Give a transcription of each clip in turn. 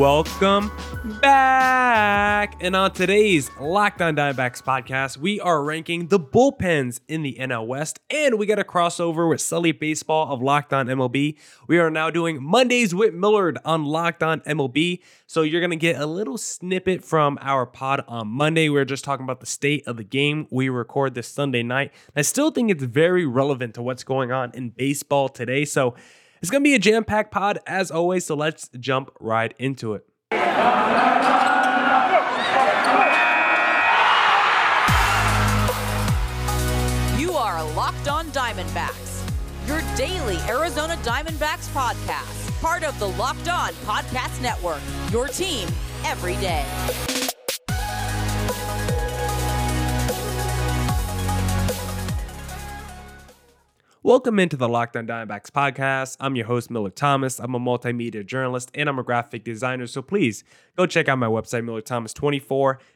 Welcome back. And on today's Locked On Diamondbacks podcast, we are ranking the bullpens in the NL West. And we got a crossover with Sully Baseball of Locked On MLB. We are now doing Mondays with Millard on Locked On MLB. So you're going to get a little snippet from our pod on Monday. We're just talking about the state of the game. We record this Sunday night. I still think it's very relevant to what's going on in baseball today. So it's going to be a jam-packed pod as always, so let's jump right into it. You are Locked On Diamondbacks, your daily Arizona Diamondbacks podcast, part of the Locked On Podcast Network, your team every day. Welcome into the Locked On Diamondbacks podcast. I'm your host, Miller Thomas. I'm a multimedia journalist and I'm a graphic designer. So please go check out my website,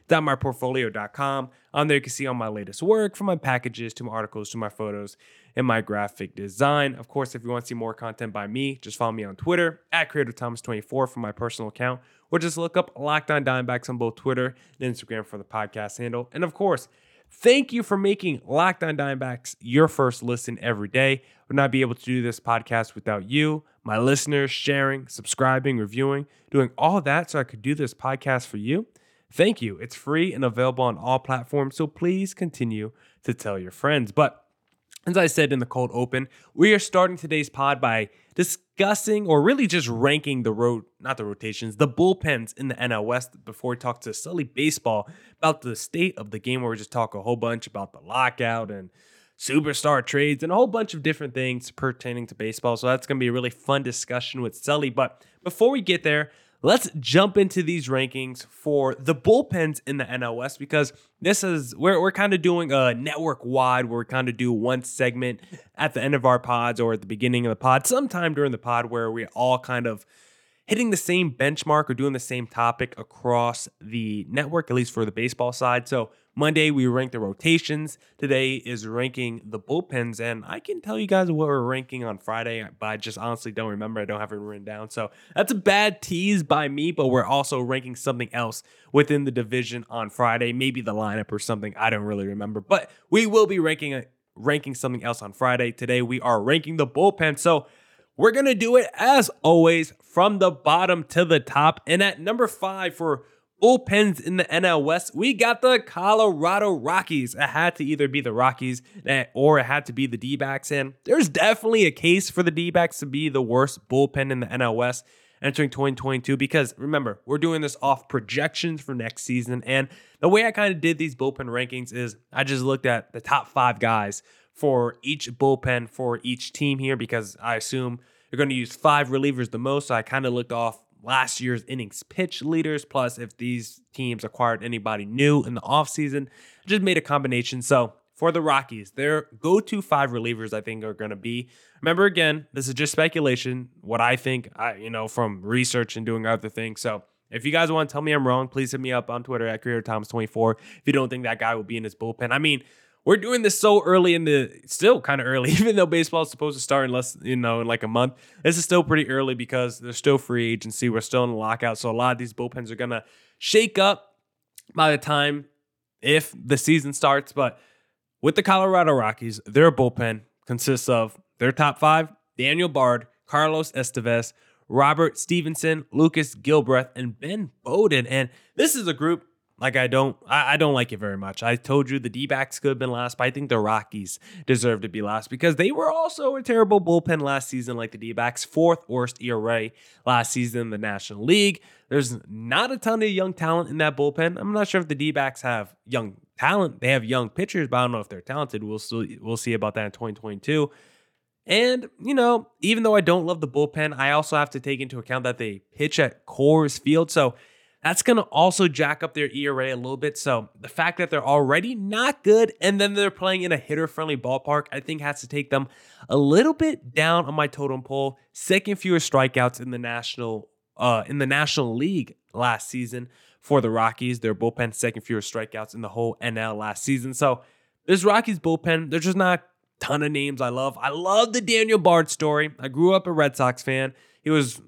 MillerThomas24.myportfolio.com. On there, you can see all my latest work, from my packages to my articles to my photos and my graphic design. Of course, if you want to see more content by me, just follow me on Twitter at CreativeThomas24 for my personal account, or just look up Locked On Diamondbacks on both Twitter and Instagram for the podcast handle. And of course, thank you for making Locked On Diamondbacks your first listen every day. Would not be able to do this podcast without you, my listeners, sharing, subscribing, reviewing, doing all that so I could do this podcast for you. Thank you. It's free and available on all platforms, so please continue to tell your friends. But as I said in the cold open, we are starting today's pod by discussing, or really just ranking the bullpens in the NL West before we talk to Sully Baseball about the state of the game, where we just talk a whole bunch about the lockout and superstar trades and a whole bunch of different things pertaining to baseball. So that's going to be a really fun discussion with Sully. But before we get there, let's jump into these rankings for the bullpens in the NL West, because this is where we're kind of doing a network-wide, where we kind of do one segment at the end of our pods or at the beginning of the pod, sometime during the pod, where we're all kind of hitting the same benchmark or doing the same topic across the network, at least for the baseball side. So Monday, we ranked the rotations. Today is ranking the bullpens, and I can tell you guys what we're ranking on Friday, but I just honestly don't remember. I don't have it written down, so that's a bad tease by me, but we're also ranking something else within the division on Friday, maybe the lineup or something. I don't really remember, but we will be ranking something else on Friday. Today, we are ranking the bullpen, so we're going to do it, as always, from the bottom to the top, and at number 5 for bullpens in the NL West, we got the Colorado Rockies. It had to either be the Rockies or it had to be the D-backs, and there's definitely a case for the D-backs to be the worst bullpen in the NL West entering 2022, because remember, we're doing this off projections for next season, and the way I kind of did these bullpen rankings is I just looked at the top 5 guys for each bullpen for each team here, because I assume you're going to use 5 relievers the most, so I kind of looked off last year's innings pitch leaders, plus if these teams acquired anybody new in the offseason. Just made a combination. So for the Rockies, their go-to 5 relievers, I think, are going to be, remember, again, this is just speculation, what I think, from research and doing other things. So if you guys want to tell me I'm wrong, please hit me up on Twitter at CreativeThomas24 if you don't think that guy will be in his bullpen. I mean, we're doing this so early still kind of early, even though baseball is supposed to start in less, in like a month. This is still pretty early because there's still free agency. We're still in the lockout. So a lot of these bullpens are going to shake up by the time if the season starts. But with the Colorado Rockies, their bullpen consists of their top 5, Daniel Bard, Carlos Estevez, Robert Stevenson, Lucas Gilbreath, and Ben Bowden. And this is a group I don't like it very much. I told you the D-backs could have been last, but I think the Rockies deserve to be last because they were also a terrible bullpen last season, like the D-backs. 4th worst ERA last season in the National League. There's not a ton of young talent in that bullpen. I'm not sure if the D-backs have young talent. They have young pitchers, but I don't know if they're talented. We'll see about that in 2022. And, even though I don't love the bullpen, I also have to take into account that they pitch at Coors Field. So that's going to also jack up their ERA a little bit. So the fact that they're already not good and then they're playing in a hitter-friendly ballpark, I think has to take them a little bit down on my totem pole. 2nd fewest strikeouts in the National League last season for the Rockies. Their bullpen, 2nd fewest strikeouts in the whole NL last season. So this Rockies bullpen, there's just not a ton of names I love. I love the Daniel Bard story. I grew up a Red Sox fan. He was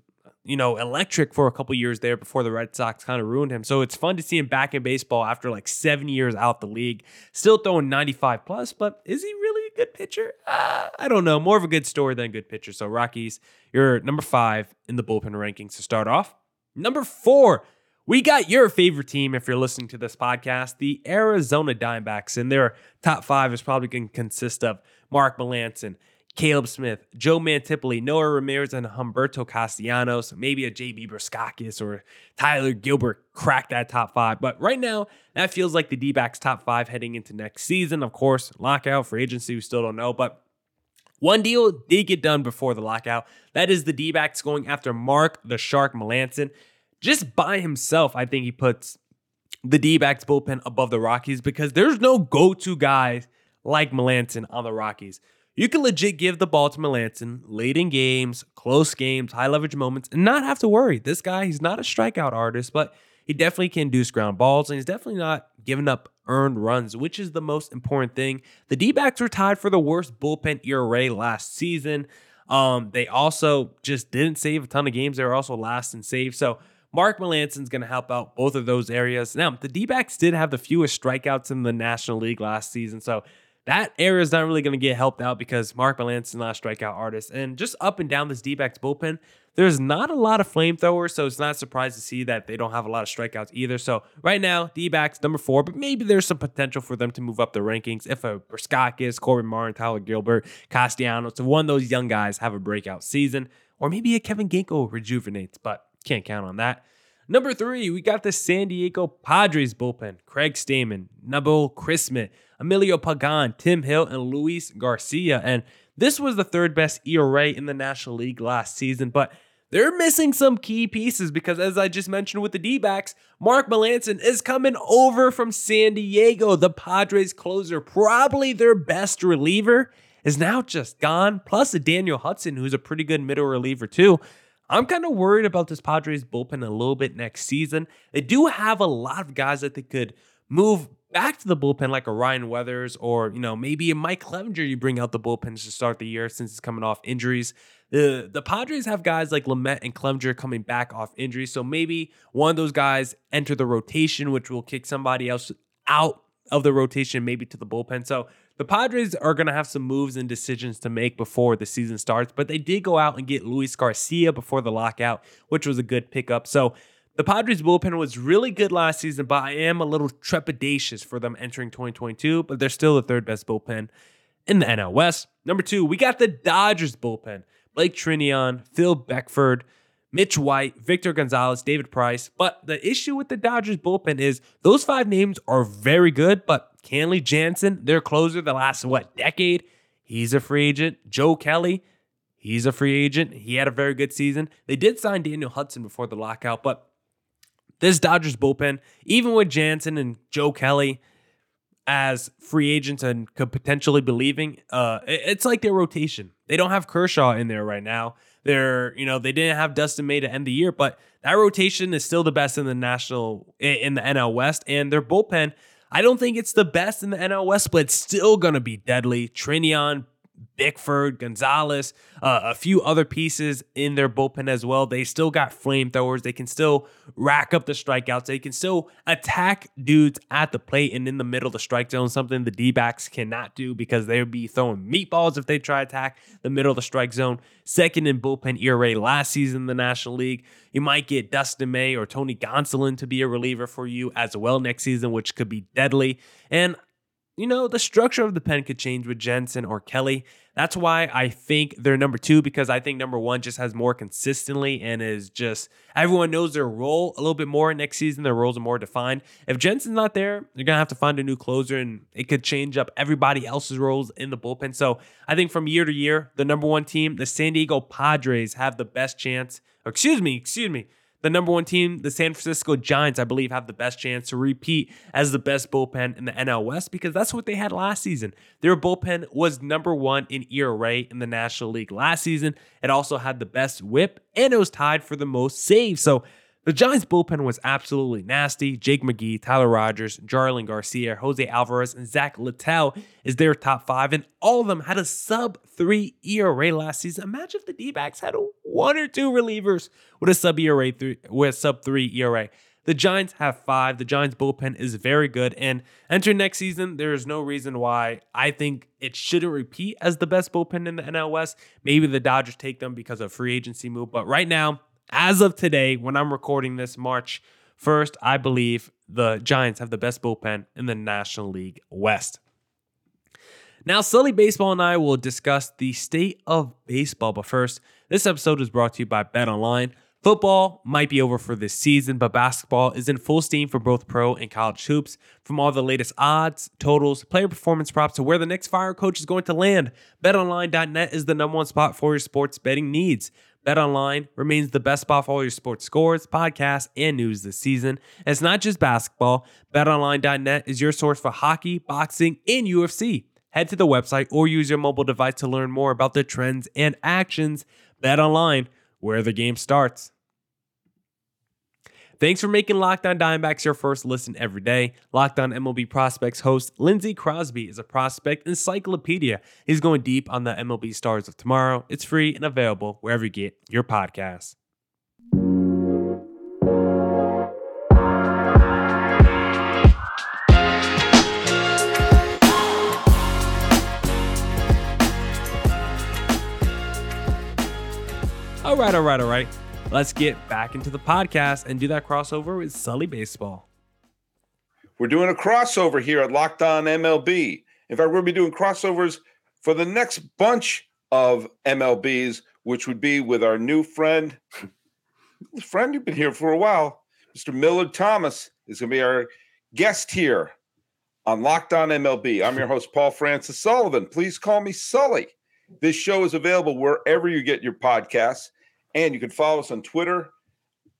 electric for a couple years there before the Red Sox kind of ruined him. So it's fun to see him back in baseball after like 7 years out the league, still throwing 95 plus, but is he really a good pitcher? I don't know. More of a good story than a good pitcher. So Rockies, you're number 5 in the bullpen rankings to start off. Number 4, we got your favorite team if you're listening to this podcast, the Arizona Diamondbacks, and their top 5 is probably going to consist of Mark Melancon, Caleb Smith, Joe Mantipoli, Noah Ramirez, and Humberto Castellanos. Maybe a J.B. Braskakis or Tyler Gilbert cracked that top 5. But right now, that feels like the D-backs top 5 heading into next season. Of course, lockout, free agency, we still don't know. But one deal did get done before the lockout. That is the D-backs going after Mark the Shark Melancon. Just by himself, I think he puts the D-backs bullpen above the Rockies because there's no go-to guys like Melancon on the Rockies. You can legit give the ball to Melancon late in games, close games, high leverage moments, and not have to worry. This guy, he's not a strikeout artist, but he definitely can deuce ground balls, and he's definitely not giving up earned runs, which is the most important thing. The D-backs were tied for the worst bullpen ERA last season. They also just didn't save a ton of games. They were also last in saves. So Mark Melancon's going to help out both of those areas. Now, the D-backs did have the fewest strikeouts in the National League last season, so that area is not really going to get helped out because Mark Melancon is not a strikeout artist. And just up and down this D-backs bullpen, there's not a lot of flamethrowers, so it's not surprised to see that they don't have a lot of strikeouts either. So right now, D-backs number 4, but maybe there's some potential for them to move up the rankings if a Braskakis, Corbin Martin, Tyler Gilbert, Castellanos, if one of those young guys have a breakout season, or maybe a Kevin Ginkel rejuvenates, but can't count on that. Number 3, we got the San Diego Padres bullpen. Craig Stammen, Nabil Christman, Emilio Pagan, Tim Hill, and Luis Garcia. And this was the 3rd best ERA in the National League last season, but they're missing some key pieces because, as I just mentioned with the D-backs, Mark Melancon is coming over from San Diego. The Padres closer, probably their best reliever, is now just gone. Plus a Daniel Hudson, who's a pretty good middle reliever too. I'm kind of worried about this Padres bullpen a little bit next season. They do have a lot of guys that they could move back to the bullpen, like a Ryan Weathers or, maybe a Mike Clevenger you bring out the bullpens to start the year since it's coming off injuries. The Padres have guys like Lamet and Clevenger coming back off injuries, so maybe one of those guys enter the rotation, which will kick somebody else out of the rotation, maybe to the bullpen. So the Padres are going to have some moves and decisions to make before the season starts, but they did go out and get Luis Garcia before the lockout, which was a good pickup. So the Padres bullpen was really good last season, but I am a little trepidatious for them entering 2022, but they're still the 3rd best bullpen in the NL West. Number 2, we got the Dodgers bullpen. Blake Trinan, Phil Beckford, Mitch White, Victor Gonzalez, David Price. But the issue with the Dodgers bullpen is those 5 names are very good, but Kenley Jansen, their closer the last, decade? He's a free agent. Joe Kelly, he's a free agent. He had a very good season. They did sign Daniel Hudson before the lockout, but this Dodgers bullpen, even with Jansen and Joe Kelly as free agents and could potentially be leaving, it's like their rotation. They don't have Kershaw in there right now. They didn't have Dustin May to end the year, but that rotation is still the best in the NL West, and their bullpen, I don't think it's the best in the NL West, but it's still gonna be deadly. Trinan, Bickford, Gonzalez, a few other pieces in their bullpen as well. They still got flamethrowers. They can still rack up the strikeouts. They can still attack dudes at the plate and in the middle of the strike zone, something the D-backs cannot do because they would be throwing meatballs if they try to attack the middle of the strike zone. 2nd in bullpen ERA last season in the National League. You might get Dustin May or Tony Gonsolin to be a reliever for you as well next season, which could be deadly. And the structure of the pen could change with Jansen or Kelly. That's why I think they're number 2, because I think number 1 just has more consistently and is just, everyone knows their role a little bit more next season. Their roles are more defined. If Jansen's not there, you're going to have to find a new closer, and it could change up everybody else's roles in the bullpen. So I think from year to year, the number 1 team, the San Diego Padres, have the best chance. The number 1 team, the San Francisco Giants, I believe, have the best chance to repeat as the best bullpen in the NL West because that's what they had last season. Their bullpen was number 1 in ERA in the National League last season. It also had the best whip, and it was tied for the most saves. So The Giants' bullpen was absolutely nasty. Jake McGee, Tyler Rogers, Jarlin Garcia, Jose Alvarez, and Zach Littell is their top five, and all of them had a sub-3 ERA last season. Imagine if the D-backs had one or two relievers with a sub-3 ERA. The Giants have five. The Giants' bullpen is very good, and entering next season, there is no reason why I think it shouldn't repeat as the best bullpen in the NL West. Maybe the Dodgers take them because of free agency move, but right now, as of today, when I'm recording this March 1st, I believe the Giants have the best bullpen in the National League West. Now, Sully Baseball and I will discuss the state of baseball. But first, this episode is brought to you by BetOnline. Football might be over for this season, but basketball is in full steam for both pro and college hoops. From all the latest odds, totals, player performance props, to where the next fire coach is going to land, BetOnline.net is the number one spot for your sports betting needs. BetOnline remains the best spot for all your sports scores, podcasts, and news this season. And it's not just basketball. BetOnline.net is your source for hockey, boxing, and UFC. Head to the website or use your mobile device to learn more about the trends and actions. BetOnline, where the game starts. Thanks for making Locked On Diamondbacks your first listen every day. Locked On MLB Prospects host Lindsey Crosby is a prospect encyclopedia. He's going deep on the MLB stars of tomorrow. It's free and available wherever you get your podcasts. All right. Let's get back into the podcast and do that crossover with Sully Baseball. We're doing a crossover here at Locked On MLB. In fact, we're going to be doing crossovers for the next bunch of MLBs, which would be with our new friend you've been here for a while, Mr. Miller Thomas is going to be our guest here on Locked On MLB. I'm your host, Paul Francis Sullivan. Please call me Sully. This show is available wherever you get your podcasts. And you can follow us on Twitter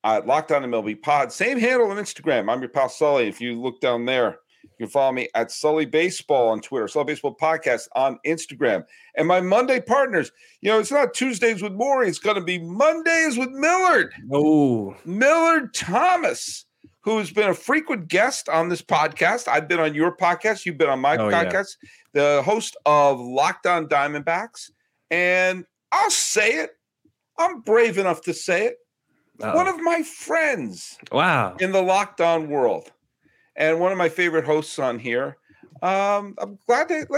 at Locked On MLB Pod. Same handle on Instagram. I'm your pal Sully. If you look down there, you can follow me at Sully Baseball on Twitter, Sully Baseball Podcast on Instagram. And my Monday partners, it's not Tuesdays with Maury. It's going to be Mondays with Millard. Oh, Millard Thomas, who has been a frequent guest on this podcast. I've been on your podcast. You've been on my podcast. Yeah. The host of Locked On Diamondbacks. And I'll say it. I'm brave enough to say it. Uh-oh. One of my friends in the Locked On world and one of my favorite hosts on here. I'm glad that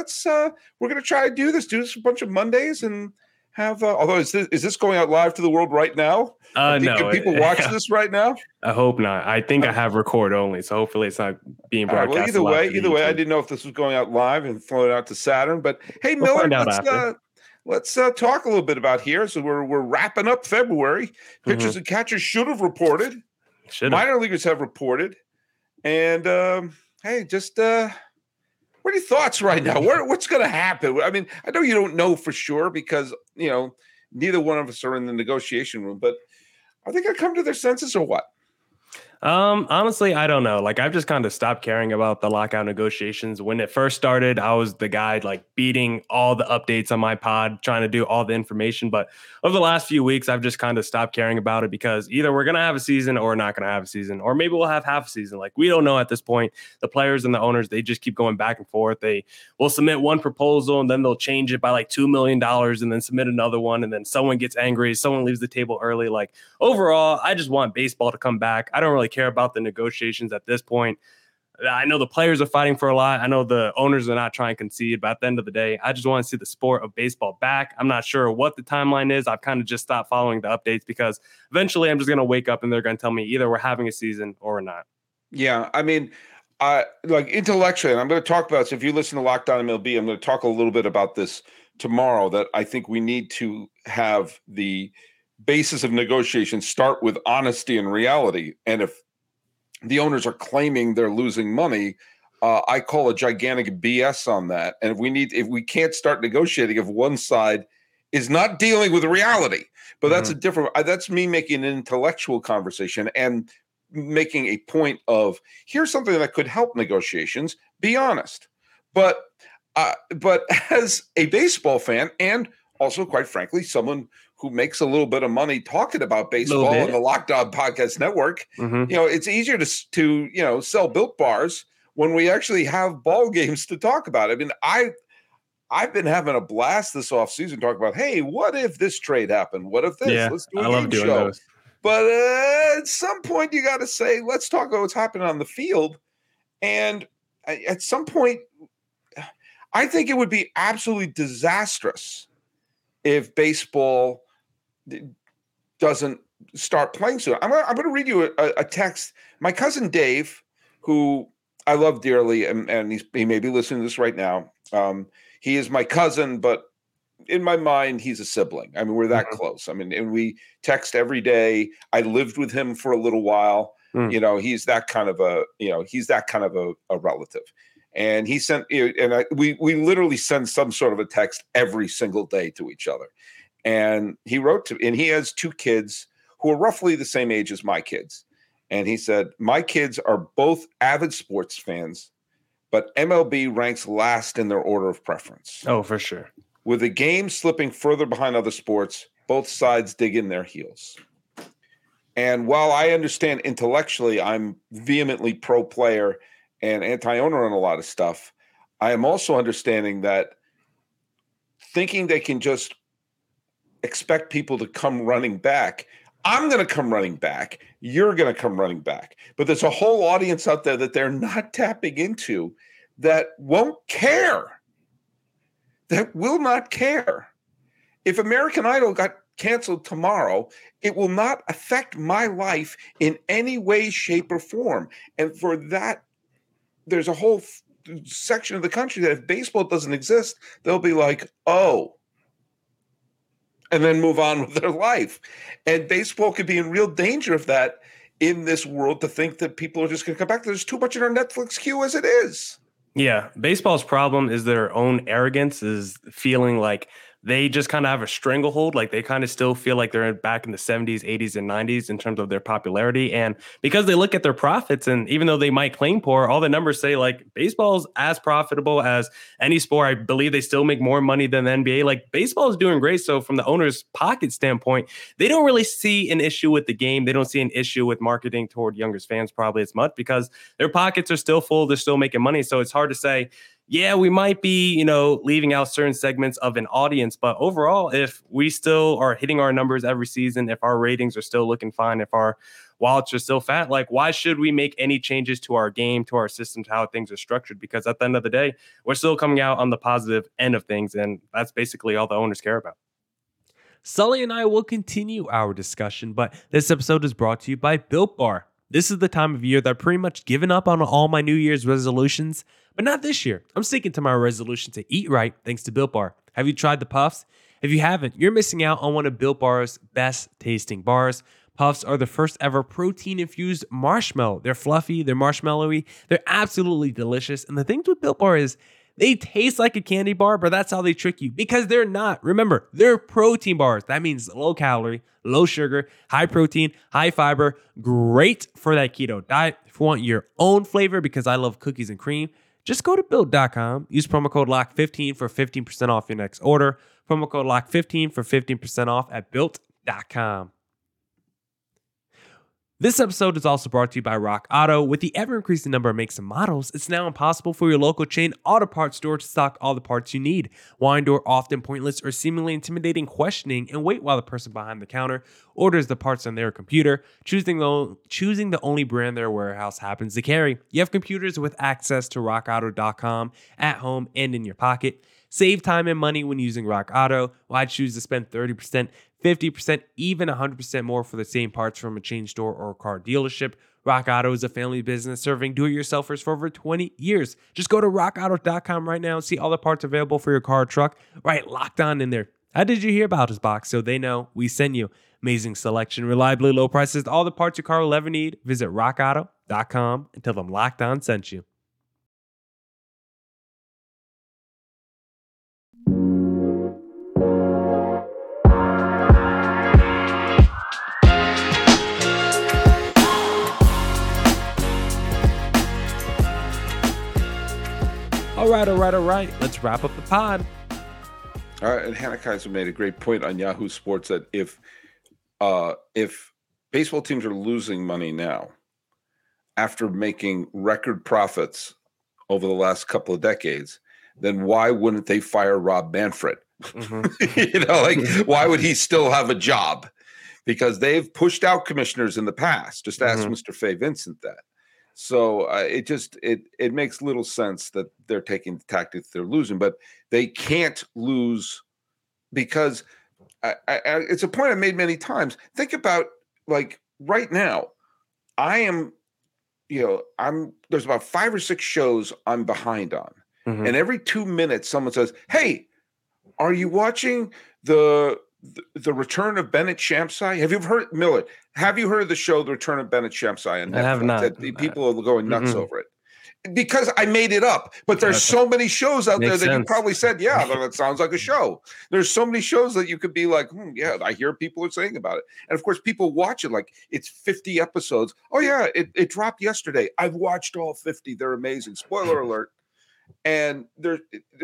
we're going to try to do this a bunch of Mondays and have, although is this going out live to the world right now? No. Can people watch this right now? I hope not. I think I have record only, so hopefully it's not being broadcast. Right, well, either way, I didn't know if this was going out live and thrown out to Saturn, but hey, we'll Miller, Let's talk a little bit about here. So we're wrapping up February. Pitchers and catchers should have reported. Minor leaguers have reported. And what are your thoughts right now? What's going to happen? I mean, I know you don't know for sure because neither one of us are in the negotiation room. But are they going to come to their senses or what? Honestly, I don't know. Like, I've just kind of stopped caring about the lockout negotiations. When it first started, I was the guy beating all the updates on my pod, trying to do all the information. But over the last few weeks, I've just kind of stopped caring about it because either we're going to have a season or we're not going to have a season, or maybe we'll have half a season. We don't know at this point. The players and the owners, they just keep going back and forth. They will submit one proposal and then they'll change it by $2 million and then submit another one. And then someone gets angry. Someone leaves the table early. Overall, I just want baseball to come back. I don't really care about the negotiations at this point. I know the players are fighting for a lot. I know the owners are not trying to concede, but at the end of the day, I just want to see the sport of baseball back. I'm not sure what the timeline is. I've kind of just stopped following the updates because eventually I'm just going to wake up and they're going to tell me either we're having a season or we're not. Yeah. I mean, intellectually, and I'm going to talk about this. If you listen to Locked On MLB, I'm going to talk a little bit about this tomorrow, that I think we need to have the basis of negotiations start with honesty and reality. And if the owners are claiming they're losing money, I call a gigantic BS on that. And if we can't start negotiating, if one side is not dealing with reality, but that's that's me making an intellectual conversation and making a point of here's something that could help negotiations. Be honest. But as a baseball fan and also, quite frankly, someone who makes a little bit of money talking about baseball on the Locked On Podcast Network. Mm-hmm. You know, it's easier to you know, sell Built Bars when we actually have ball games to talk about. I mean, I've been having a blast this offseason talking about, hey, what if this trade happened? What if this? Yeah, let's do a game show. Those. But at some point, you got to say, let's talk about what's happening on the field. And at some point, I think it would be absolutely disastrous if baseball doesn't start playing soon. I'm going to read you a text. My cousin Dave, who I love dearly, and he may be listening to this right now. He is my cousin, but in my mind, he's a sibling. I mean, we're that close. I mean, and we text every day. I lived with him for a little while. You know, he's that kind of a relative. And he sent, and we literally send some sort of a text every single day to each other. And he wrote to, and he has two kids who are roughly the same age as my kids. And he said, my kids are both avid sports fans, but MLB ranks last in their order of preference. Oh, for sure. With the game slipping further behind other sports, both sides dig in their heels. And while I understand intellectually, I'm vehemently pro-player and anti-owner on a lot of stuff, I am also understanding that thinking they can just expect people to come running back, I'm going to come running back, you're going to come running back. But there's a whole audience out there that they're not tapping into that won't care, that will not care. If American Idol got canceled tomorrow, it will not affect my life in any way, shape, or form. And for that, there's a whole section of the country that if baseball doesn't exist, they'll be like, oh, and then move on with their life. And baseball could be in real danger of that in this world, to think that people are just going to come back. There's too much in our Netflix queue as it is. Yeah. Baseball's problem is their own arrogance, is feeling like they just kind of have a stranglehold. Like they kind of still feel like they're back in the 70s, 80s, and 90s in terms of their popularity. And because they look at their profits, and even though they might claim poor, all the numbers say like baseball's as profitable as any sport. I believe they still make more money than the NBA. Like baseball is doing great. So from the owner's pocket standpoint, they don't really see an issue with the game. They don't see an issue with marketing toward younger fans probably as much, because their pockets are still full. They're still making money. So it's hard to say, yeah, we might be, you know, leaving out certain segments of an audience, but overall, if we still are hitting our numbers every season, if our ratings are still looking fine, if our wallets are still fat, like why should we make any changes to our game, to our system, to how things are structured? Because at the end of the day, we're still coming out on the positive end of things, and that's basically all the owners care about. Sully and I will continue our discussion, but this episode is brought to you by Built Bar. This is the time of year that I've pretty much given up on all my New Year's resolutions, but not this year. I'm sticking to my resolution to eat right thanks to Built Bar. Have you tried the puffs? If you haven't, you're missing out on one of Built Bar's best tasting bars. Puffs are the first ever protein-infused marshmallow. They're fluffy, they're marshmallowy, they're absolutely delicious. And the thing with Built Bar is they taste like a candy bar, but that's how they trick you, because they're not. Remember, they're protein bars. That means low calorie, low sugar, high protein, high fiber. Great for that keto diet. If you want your own flavor, because I love cookies and cream, just go to Built.com. Use promo code LOCK15 for 15% off your next order. Promo code LOCK15 for 15% off at Built.com. This episode is also brought to you by Rock Auto. With the ever-increasing number of makes and models, it's now impossible for your local chain auto parts store to stock all the parts you need. Why endure often pointless or seemingly intimidating questioning and wait while the person behind the counter orders the parts on their computer, choosing the only brand their warehouse happens to carry? You have computers with access to rockauto.com at home and in your pocket. Save time and money when using Rock Auto. Why choose to spend 30%, 50%, even 100% more for the same parts from a chain store or a car dealership? Rock Auto is a family business serving do-it-yourselfers for over 20 years. Just go to rockauto.com right now and see all the parts available for your car or truck. Right, locked on in there. How did you hear about this box? So they know we send you. Amazing selection, reliably low prices, all the parts your car will ever need. Visit rockauto.com and tell them Locked On sent you. All right. Let's wrap up the pod. And Hannah Kaiser made a great point on Yahoo Sports that if baseball teams are losing money now after making record profits over the last couple of decades, then why wouldn't they fire Rob Manfred? Mm-hmm. You know, like, why would he still have a job? Because they've pushed out commissioners in the past. Just ask Mr. Fay Vincent that. So it makes little sense that they're taking the tactics they're losing, but they can't lose because it's a point I've made many times. Think about, like, right now, there's about 5 or 6 shows I'm behind on. Mm-hmm. And every 2 minutes someone says, hey, are you watching the Return of Bennett Shamsai? Have you heard of the show, The Return of Bennett Shamsai? And I have not. That people are going nuts over it because I made it up. But there's so many shows out there that you probably said, yeah, that sounds like a show. There's so many shows that you could be like, yeah, I hear people are saying about it. And of course, people watch it like it's 50 episodes. Oh yeah, it dropped yesterday. I've watched all 50. They're amazing. Spoiler alert. And there's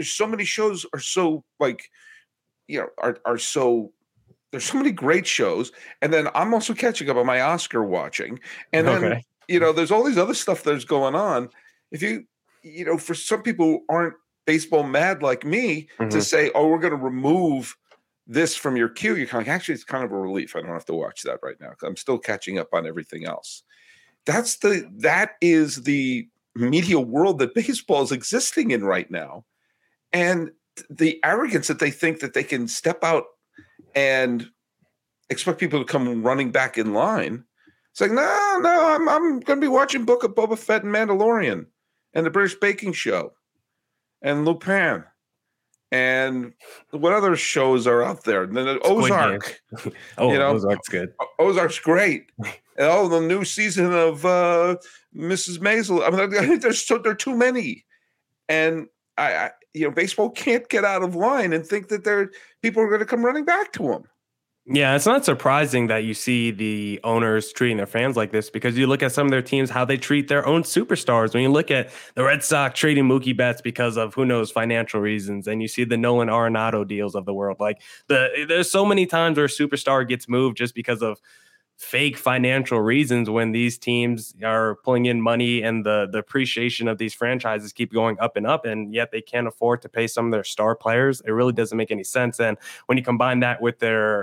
so many shows are so like, you know, are so there's so many great shows. And then I'm also catching up on my Oscar watching. And then, you know, there's all these other stuff that's going on. If you know, for some people who aren't baseball mad like me to say, oh, we're going to remove this from your queue, you're kind of like, actually, it's kind of a relief. I don't have to watch that right now, 'cause I'm still catching up on everything else. That is the media world that baseball is existing in right now. And the arrogance that they think that they can step out and expect people to come running back in line. It's like, no, I'm going to be watching Book of Boba Fett and Mandalorian and the British Baking Show and Lupin and what other shows are out there. And then Ozark. Ozark's good. Ozark's great. And the new season of Mrs. Maisel. I mean, there are too many. And I you know, baseball can't get out of line and think that people are going to come running back to them. Yeah, it's not surprising that you see the owners treating their fans like this, because you look at some of their teams, how they treat their own superstars. When you look at the Red Sox trading Mookie Betts because of, who knows, financial reasons, and you see the Nolan Arenado deals of the world. Like, there's so many times where a superstar gets moved just because of fake financial reasons, when these teams are pulling in money and the appreciation of these franchises keep going up and up, and yet they can't afford to pay some of their star players. It really doesn't make any sense. And when you combine that with the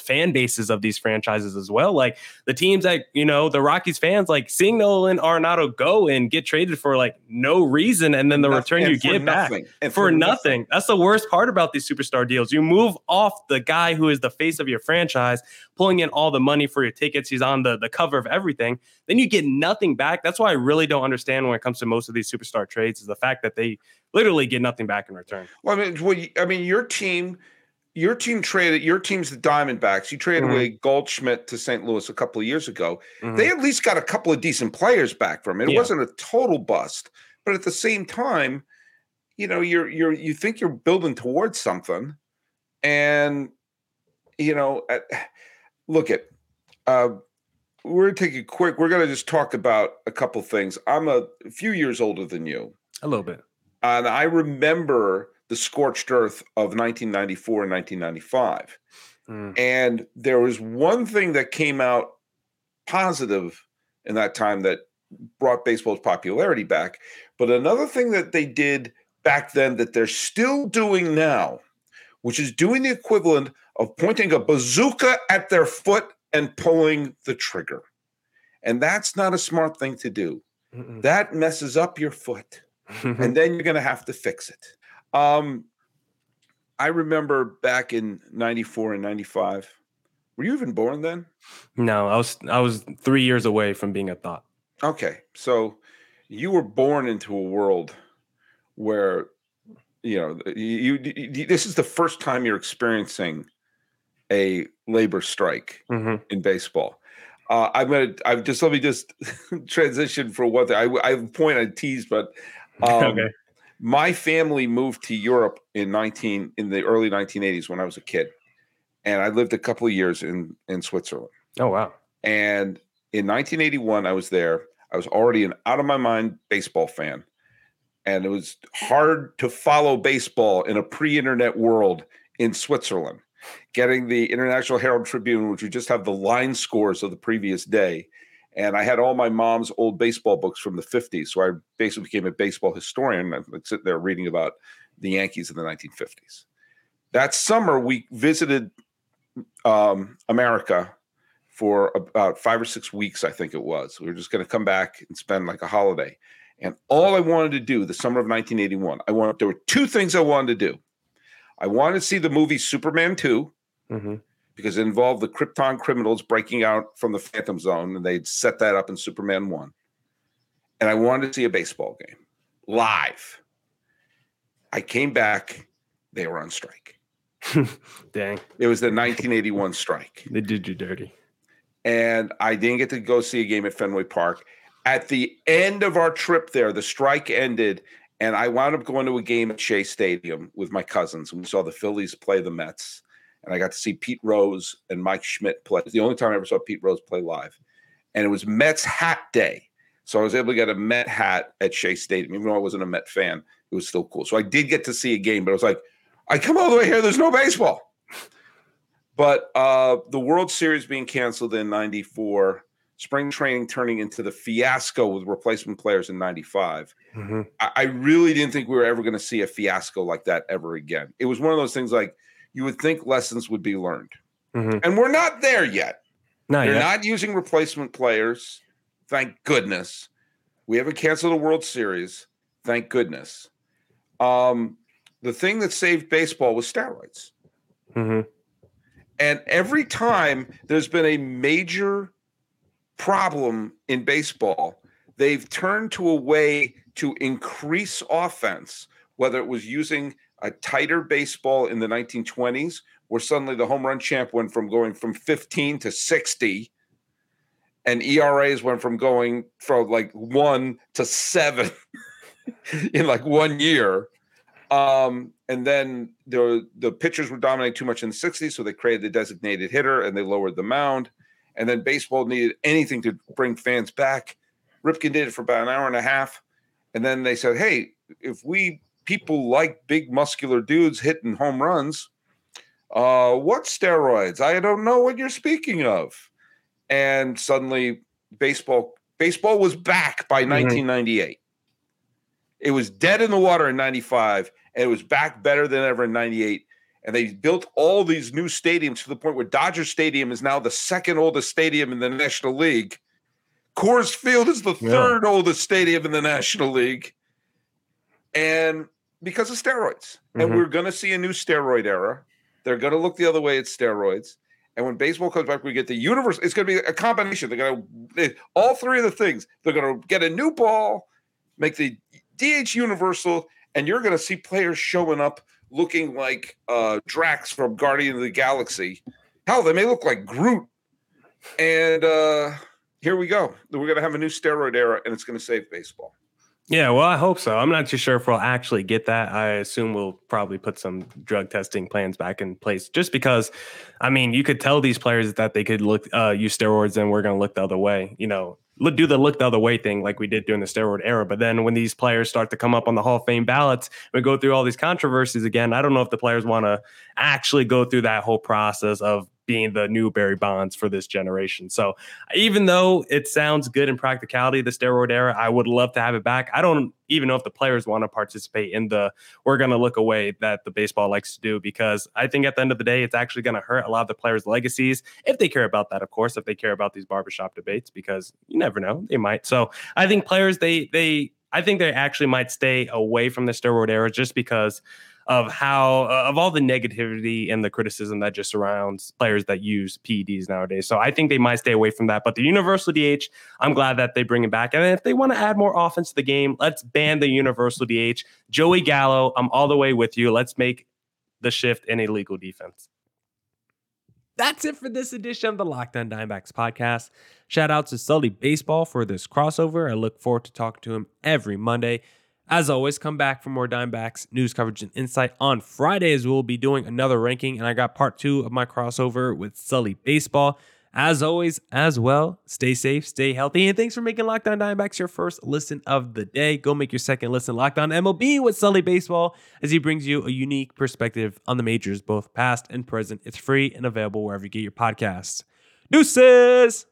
fan bases of these franchises as well, like the teams that, you know, the Rockies fans, like seeing Nolan Arenado go and get traded for like no reason, and then the return you get back for nothing. That's the worst part about these superstar deals. You move off the guy who is the face of your franchise, pulling in all the money for your tickets, he's on the cover of everything, then you get nothing back. That's why I really don't understand when it comes to most of these superstar trades, is the fact that they literally get nothing back in return. Well, I mean your team traded, your team's the Diamondbacks, you traded away Goldschmidt to St. Louis a couple of years ago. They at least got a couple of decent players back from it. It wasn't a total bust, but at the same time, you know, you think you're building towards something, and you know, we're taking a quick. We're going to just talk about a couple things. I'm a few years older than you, a little bit, and I remember the scorched earth of 1994 and 1995. And there was one thing that came out positive in that time that brought baseball's popularity back. But another thing that they did back then that they're still doing now, which is doing the equivalent of pointing a bazooka at their foot and pulling the trigger. And that's not a smart thing to do. That messes up your foot, and then you're going to have to fix it. I remember back in 94 and 95, were you even born then? No, I was 3 years away from being a thought. Okay. So you were born into a world where, you know, you this is the first time you're experiencing a labor strike in baseball. Let me just transition for one thing. I have a point I teased, but my family moved to Europe in the early 1980s when I was a kid, and I lived a couple of years in Switzerland. Oh wow! And in 1981, I was there. I was already an out of my mind baseball fan. and it was hard to follow baseball in a pre-internet world in Switzerland. Getting the International Herald Tribune, which would just have the line scores of the previous day. And I had all my mom's old baseball books from the 50s. So I basically became a baseball historian. I would sit there reading about the Yankees in the 1950s. That summer, we visited America for about 5 or 6 weeks, I think it was. We were just going to come back and spend like a holiday. And all I wanted to do the summer of 1981, there were two things I wanted to do. I wanted to see the movie Superman 2 because it involved the Krypton criminals breaking out from the Phantom Zone, and they'd set that up in Superman 1. And I wanted to see a baseball game live. I came back. They were on strike. Dang. It was the 1981 strike. They did you dirty. And I didn't get to go see a game at Fenway Park. At the end of our trip there, the strike ended, and I wound up going to a game at Shea Stadium with my cousins. We saw the Phillies play the Mets, and I got to see Pete Rose and Mike Schmidt play. It was the only time I ever saw Pete Rose play live. And it was Mets hat day. So I was able to get a Met hat at Shea Stadium. Even though I wasn't a Met fan, it was still cool. So I did get to see a game, but I was like, I come all the way here, there's no baseball. But the World Series being canceled in 94, spring training turning into the fiasco with replacement players in 95. I really didn't think we were ever going to see a fiasco like that ever again. It was one of those things like you would think lessons would be learned. And we're not there yet. They're not using replacement players. Thank goodness. We haven't canceled a World Series. Thank goodness. The thing that saved baseball was steroids. And every time there's been a major problem in baseball, they've turned to a way to increase offense, whether it was using a tighter baseball in the 1920s, where suddenly the home run champ went from going from 15 to 60, and ERAs went from going from like 1 to 7 in like 1 year. And then the pitchers were dominating too much in the 60s, so they created the designated hitter and they lowered the mound. And then baseball needed anything to bring fans back. Ripken did it for about an hour and a half. And then they said, hey, if people like big muscular dudes hitting home runs, what steroids? I don't know what you're speaking of. And suddenly baseball was back by 1998. It was dead in the water in 95, and it was back better than ever in 98. And they built all these new stadiums to the point where Dodger Stadium is now the second oldest stadium in the National League. Coors Field is the third oldest stadium in the National League. And because of steroids. And we're going to see a new steroid era. They're going to look the other way at steroids. And when baseball comes back, we get the universe. It's going to be a combination. They're going to – all three of the things. They're going to get a new ball, make the DH universal, and you're going to see players showing up looking like Drax from Guardians of the Galaxy. Hell, they may look like Groot. And here we go. We're going to have a new steroid era, and it's going to save baseball. Yeah, well, I hope so. I'm not too sure if we'll actually get that. I assume we'll probably put some drug testing plans back in place just because, I mean, you could tell these players that they could look use steroids and we're going to look the other way, you know. Do the look the other way thing like we did during the steroid era. But then when these players start to come up on the Hall of Fame ballots, we go through all these controversies again. I don't know if the players want to actually go through that whole process of being the new Barry Bonds for this generation. So even though it sounds good in practicality, the steroid era, I would love to have it back. I don't even know if the players want to participate in the we're going to look away that the baseball likes to do, because I think at the end of the day, it's actually going to hurt a lot of the players' legacies if they care about that, of course, if they care about these barbershop debates, because you never know, they might. So I think players, I think they actually might stay away from the steroid era just because of how of all the negativity and the criticism that just surrounds players that use PEDs nowadays. So I think they might stay away from that. But the universal DH, I'm glad that they bring it back. And if they want to add more offense to the game, let's ban the universal DH. Joey Gallo, I'm all the way with you. Let's make the shift in a legal defense. That's it for this edition of the Locked On Diamondbacks podcast. Shout out to Sully Baseball for this crossover. I look forward to talking to him every Monday. As always, come back for more Diamondbacks news coverage and insight on Fridays. We'll be doing another ranking, and I got part 2 of my crossover with Sully Baseball. As always, as well, stay safe, stay healthy, and thanks for making Locked On Diamondbacks your first listen of the day. Go make your second listen Locked On MLB with Sully Baseball as he brings you a unique perspective on the majors, both past and present. It's free and available wherever you get your podcasts. Deuces!